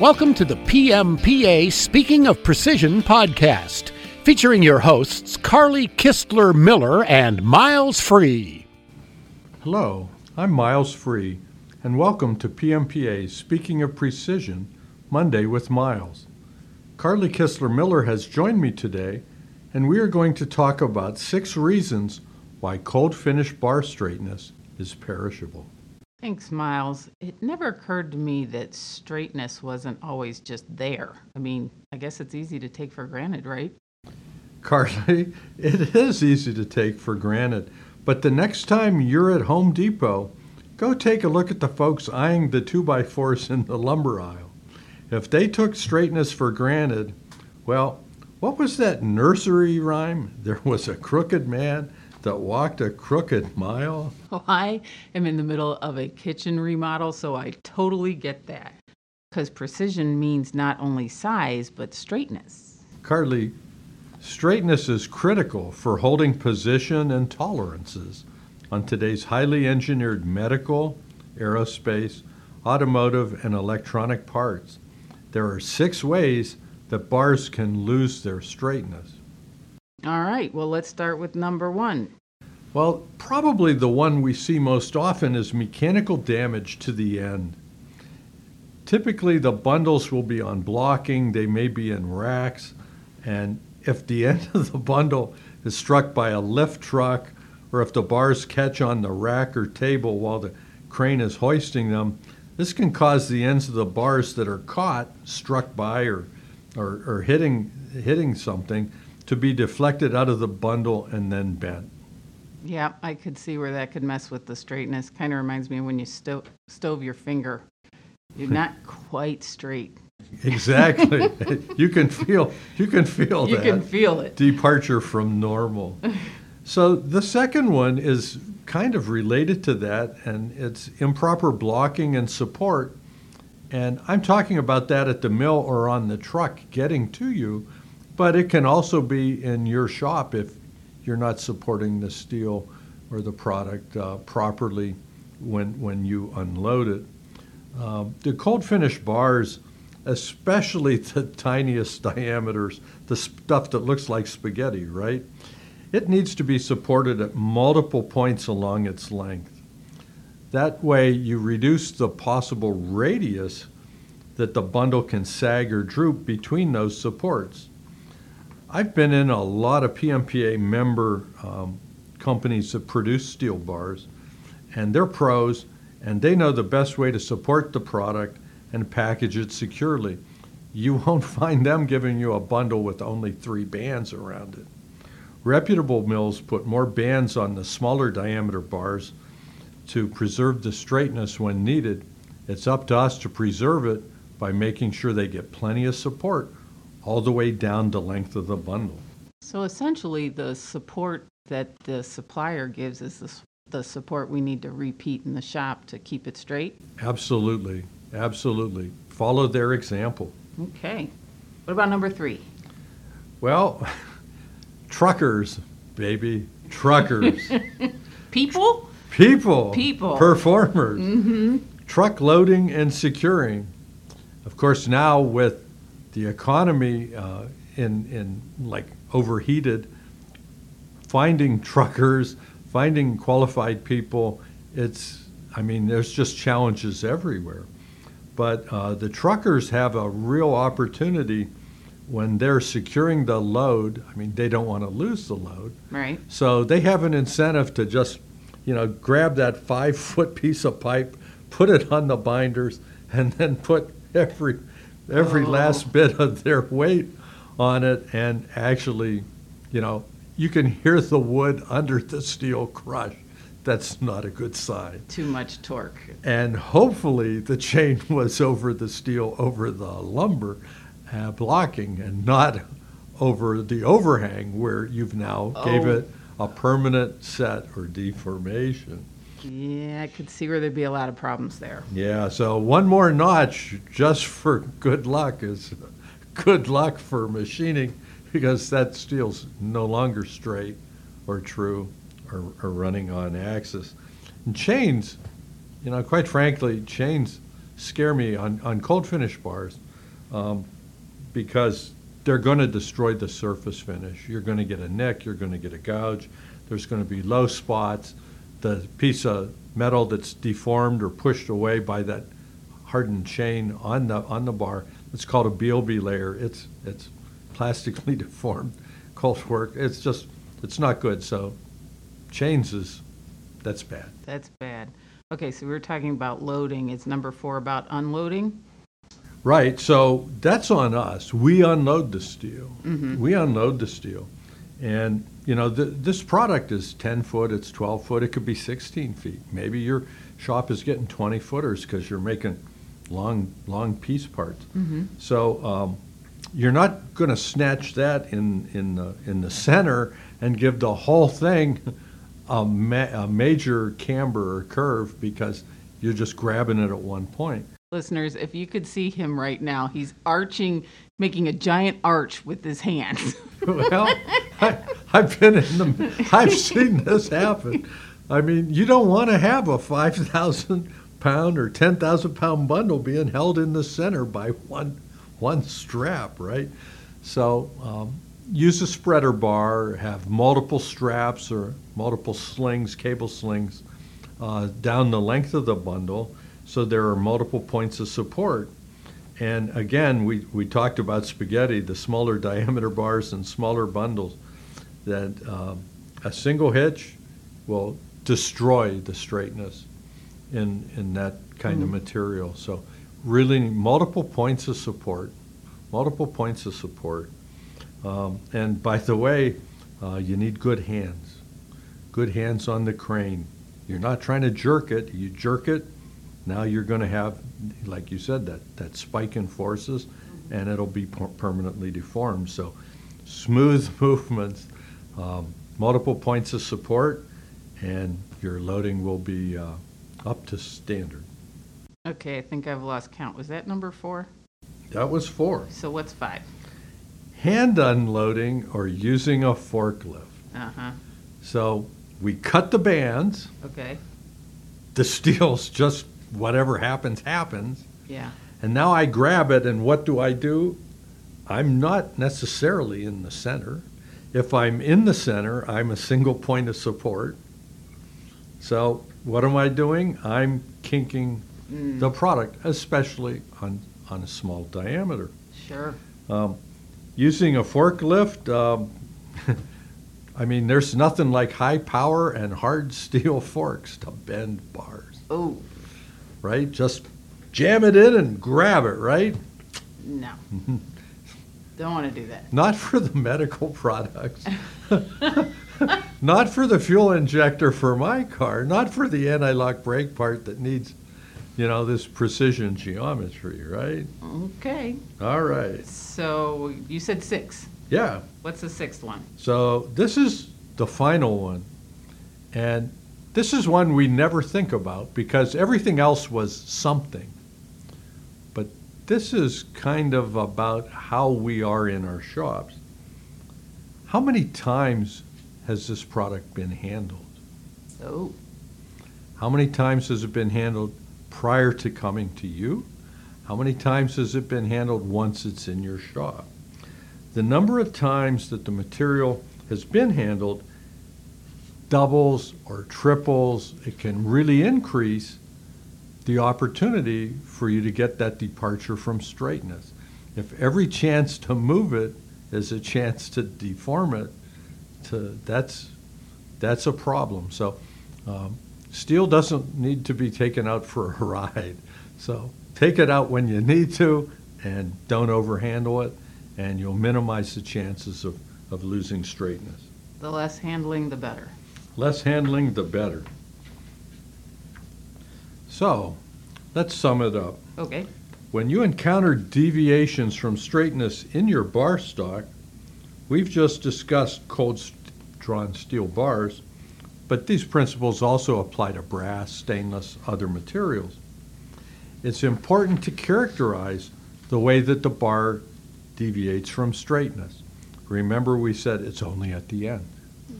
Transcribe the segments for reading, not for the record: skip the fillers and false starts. Welcome to the PMPA Speaking of Precision podcast, featuring your hosts Carly Kistler-Miller and Miles Free. Hello, I'm Miles Free, and welcome to PMPA Speaking of Precision, Monday with Miles. Carly Kistler-Miller has joined me today, and we are going to talk about 6 reasons why cold finish bar straightness is perishable. Thanks, Miles. It never occurred to me that straightness wasn't always just there. I mean, I guess it's easy to take for granted, right? Carly, it is easy to take for granted. But the next time you're at Home Depot, go take a look at the folks eyeing the 2x4s in the lumber aisle. If they took straightness for granted, well, what was that nursery rhyme? There was a crooked man that walked a crooked mile. Well, I am in the middle of a kitchen remodel, so I totally get that. Because precision means not only size, but straightness. Carly, straightness is critical for holding position and tolerances on today's highly engineered medical, aerospace, automotive, and electronic parts. There are 6 ways that bars can lose their straightness. All right, well, let's start with number 1. Well, probably the one we see most often is mechanical damage to the end. Typically, the bundles will be on blocking, they may be in racks, and if the end of the bundle is struck by a lift truck, or if the bars catch on the rack or table while the crane is hoisting them, this can cause the ends of the bars that are caught, struck by, or hitting something, to be deflected out of the bundle and then bent. Yeah, I could see where that could mess with the straightness. Kind of reminds me of when you stove your finger. You're not quite straight. Exactly. You can feel that. You can feel it. Departure from normal. So the second one is kind of related to that, and it's improper blocking and support. And I'm talking about that at the mill or on the truck getting to you, but it can also be in your shop if you're not supporting the steel or the product properly when you unload it. The cold finish bars, especially the tiniest diameters, the stuff that looks like spaghetti, right? It needs to be supported at multiple points along its length. That way you reduce the possible radius that the bundle can sag or droop between those supports. I've been in a lot of PMPA member companies that produce steel bars, and they're pros, and they know the best way to support the product and package it securely. You won't find them giving you a bundle with only 3 bands around it. Reputable mills put more bands on the smaller diameter bars to preserve the straightness when needed. It's up to us to preserve it by making sure they get plenty of support all the way down the length of the bundle. So essentially, the support that the supplier gives is the support we need to repeat in the shop to keep it straight? Absolutely. Absolutely. Follow their example. Okay. What about number 3? Well, truckers, baby. Truckers. People. Performers. Mm-hmm. Truck loading and securing. Of course, now with the economy in overheated, finding truckers, finding qualified people, there's just challenges everywhere. But the truckers have a real opportunity when they're securing the load. I mean, they don't want to lose the load. Right. So they have an incentive to just, grab that 5-foot piece of pipe, put it on the binders, and then put every last bit of their weight on it, and actually, you can hear the wood under the steel crush. That's not a good sign. Too much torque. And hopefully the chain was over the steel, over the lumber blocking, and not over the overhang where you've now gave it a permanent set or deformation. Yeah, I could see where there'd be a lot of problems there. Yeah, so one more notch just for good luck is good luck for machining, because that steel's no longer straight or true or running on axis. And chains, quite frankly, chains scare me on cold finish bars. because they're going to destroy the surface finish. You're going to get a nick, you're going to get a gouge, there's going to be low spots. The piece of metal that's deformed or pushed away by that hardened chain on the bar, it's called a Beilby layer. It's plastically deformed cold work. It's not good. So chains that's bad. That's bad. Okay, so we were talking about loading. It's number 4 about unloading. Right, so that's on us. We unload the steel. Mm-hmm. We unload the steel. And, you know, this product is 10 foot, it's 12 foot, it could be 16 feet. Maybe your shop is getting 20 footers because you're making long piece parts. Mm-hmm. So you're not going to snatch that in the center and give the whole thing a major camber or curve because you're just grabbing it at one point. Listeners, if you could see him right now, he's arching, making a giant arch with his hands. Well, I've seen this happen. I mean, you don't want to have a 5,000-pound or 10,000-pound bundle being held in the center by one strap, right? So use a spreader bar, have multiple straps or multiple slings, cable slings, down the length of the bundle. So there are multiple points of support. And again, we talked about spaghetti, the smaller diameter bars and smaller bundles, that a single hitch will destroy the straightness in that kind of material. So really multiple points of support. And by the way, you need good hands on the crane. You're not trying to jerk it, you jerk it. Now you're going to have, like you said, that spike in forces, and it'll be permanently deformed. So smooth movements, multiple points of support, and your loading will be up to standard. Okay, I think I've lost count. Was that number 4? That was 4. So what's 5? Hand unloading or using a forklift. Uh-huh. So we cut the bands. Okay. The steel's just... whatever happens. Yeah. And now I grab it, and what do? I'm not necessarily in the center. If I'm in the center, I'm a single point of support. So what am I doing? I'm kinking the product, especially on a small diameter. Sure. Using a forklift, I mean, there's nothing like high power and hard steel forks to bend bars. Oh. Right? Just jam it in and grab it, right? No. Don't want to do that. Not for the medical products. Not for the fuel injector for my car. Not for the anti-lock brake part that needs, you know, this precision geometry, right? Okay. All right. So you said 6. Yeah. What's the 6th one? So this is the final one. And this is one we never think about because everything else was something. But this is kind of about how we are in our shops. How many times has this product been handled? Oh. How many times has it been handled prior to coming to you? How many times has it been handled once it's in your shop? The number of times that the material has been handled doubles or triples, it can really increase the opportunity for you to get that departure from straightness. If every chance to move it is a chance to deform it, that's a problem. So steel doesn't need to be taken out for a ride. So take it out when you need to and don't overhandle it, and you'll minimize the chances of losing straightness. The less handling, the better. Less handling, the better. So, let's sum it up. Okay. When you encounter deviations from straightness in your bar stock, we've just discussed cold drawn steel bars, but these principles also apply to brass, stainless, other materials. It's important to characterize the way that the bar deviates from straightness. Remember, we said it's only at the end.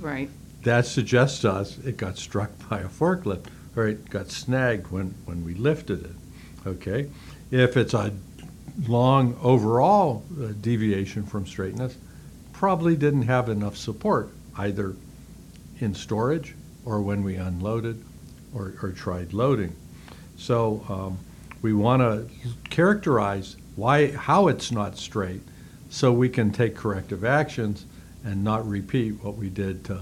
Right. That suggests to us it got struck by a forklift, or it got snagged when we lifted it, okay? If it's a long overall deviation from straightness probably didn't have enough support either in storage or when we unloaded or tried loading. So we want to characterize how it's not straight so we can take corrective actions and not repeat what we did to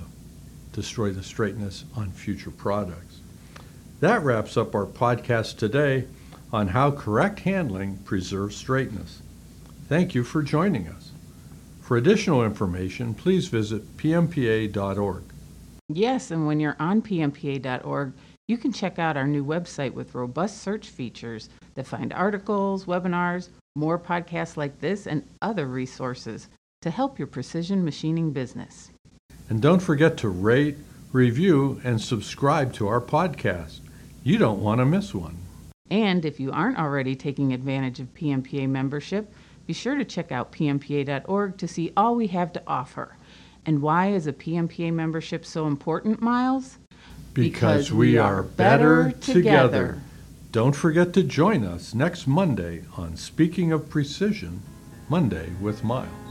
destroy the straightness on future products. That wraps up our podcast today on how correct handling preserves straightness. Thank you for joining us. For additional information, please visit PMPA.org. Yes, and when you're on PMPA.org, you can check out our new website with robust search features that find articles, webinars, more podcasts like this, and other resources to help your precision machining business. And don't forget to rate, review, and subscribe to our podcast. You don't want to miss one. And if you aren't already taking advantage of PMPA membership, be sure to check out PMPA.org to see all we have to offer. And why is a PMPA membership so important, Miles? Because we are better together. Don't forget to join us next Monday on Speaking of Precision, Monday with Miles.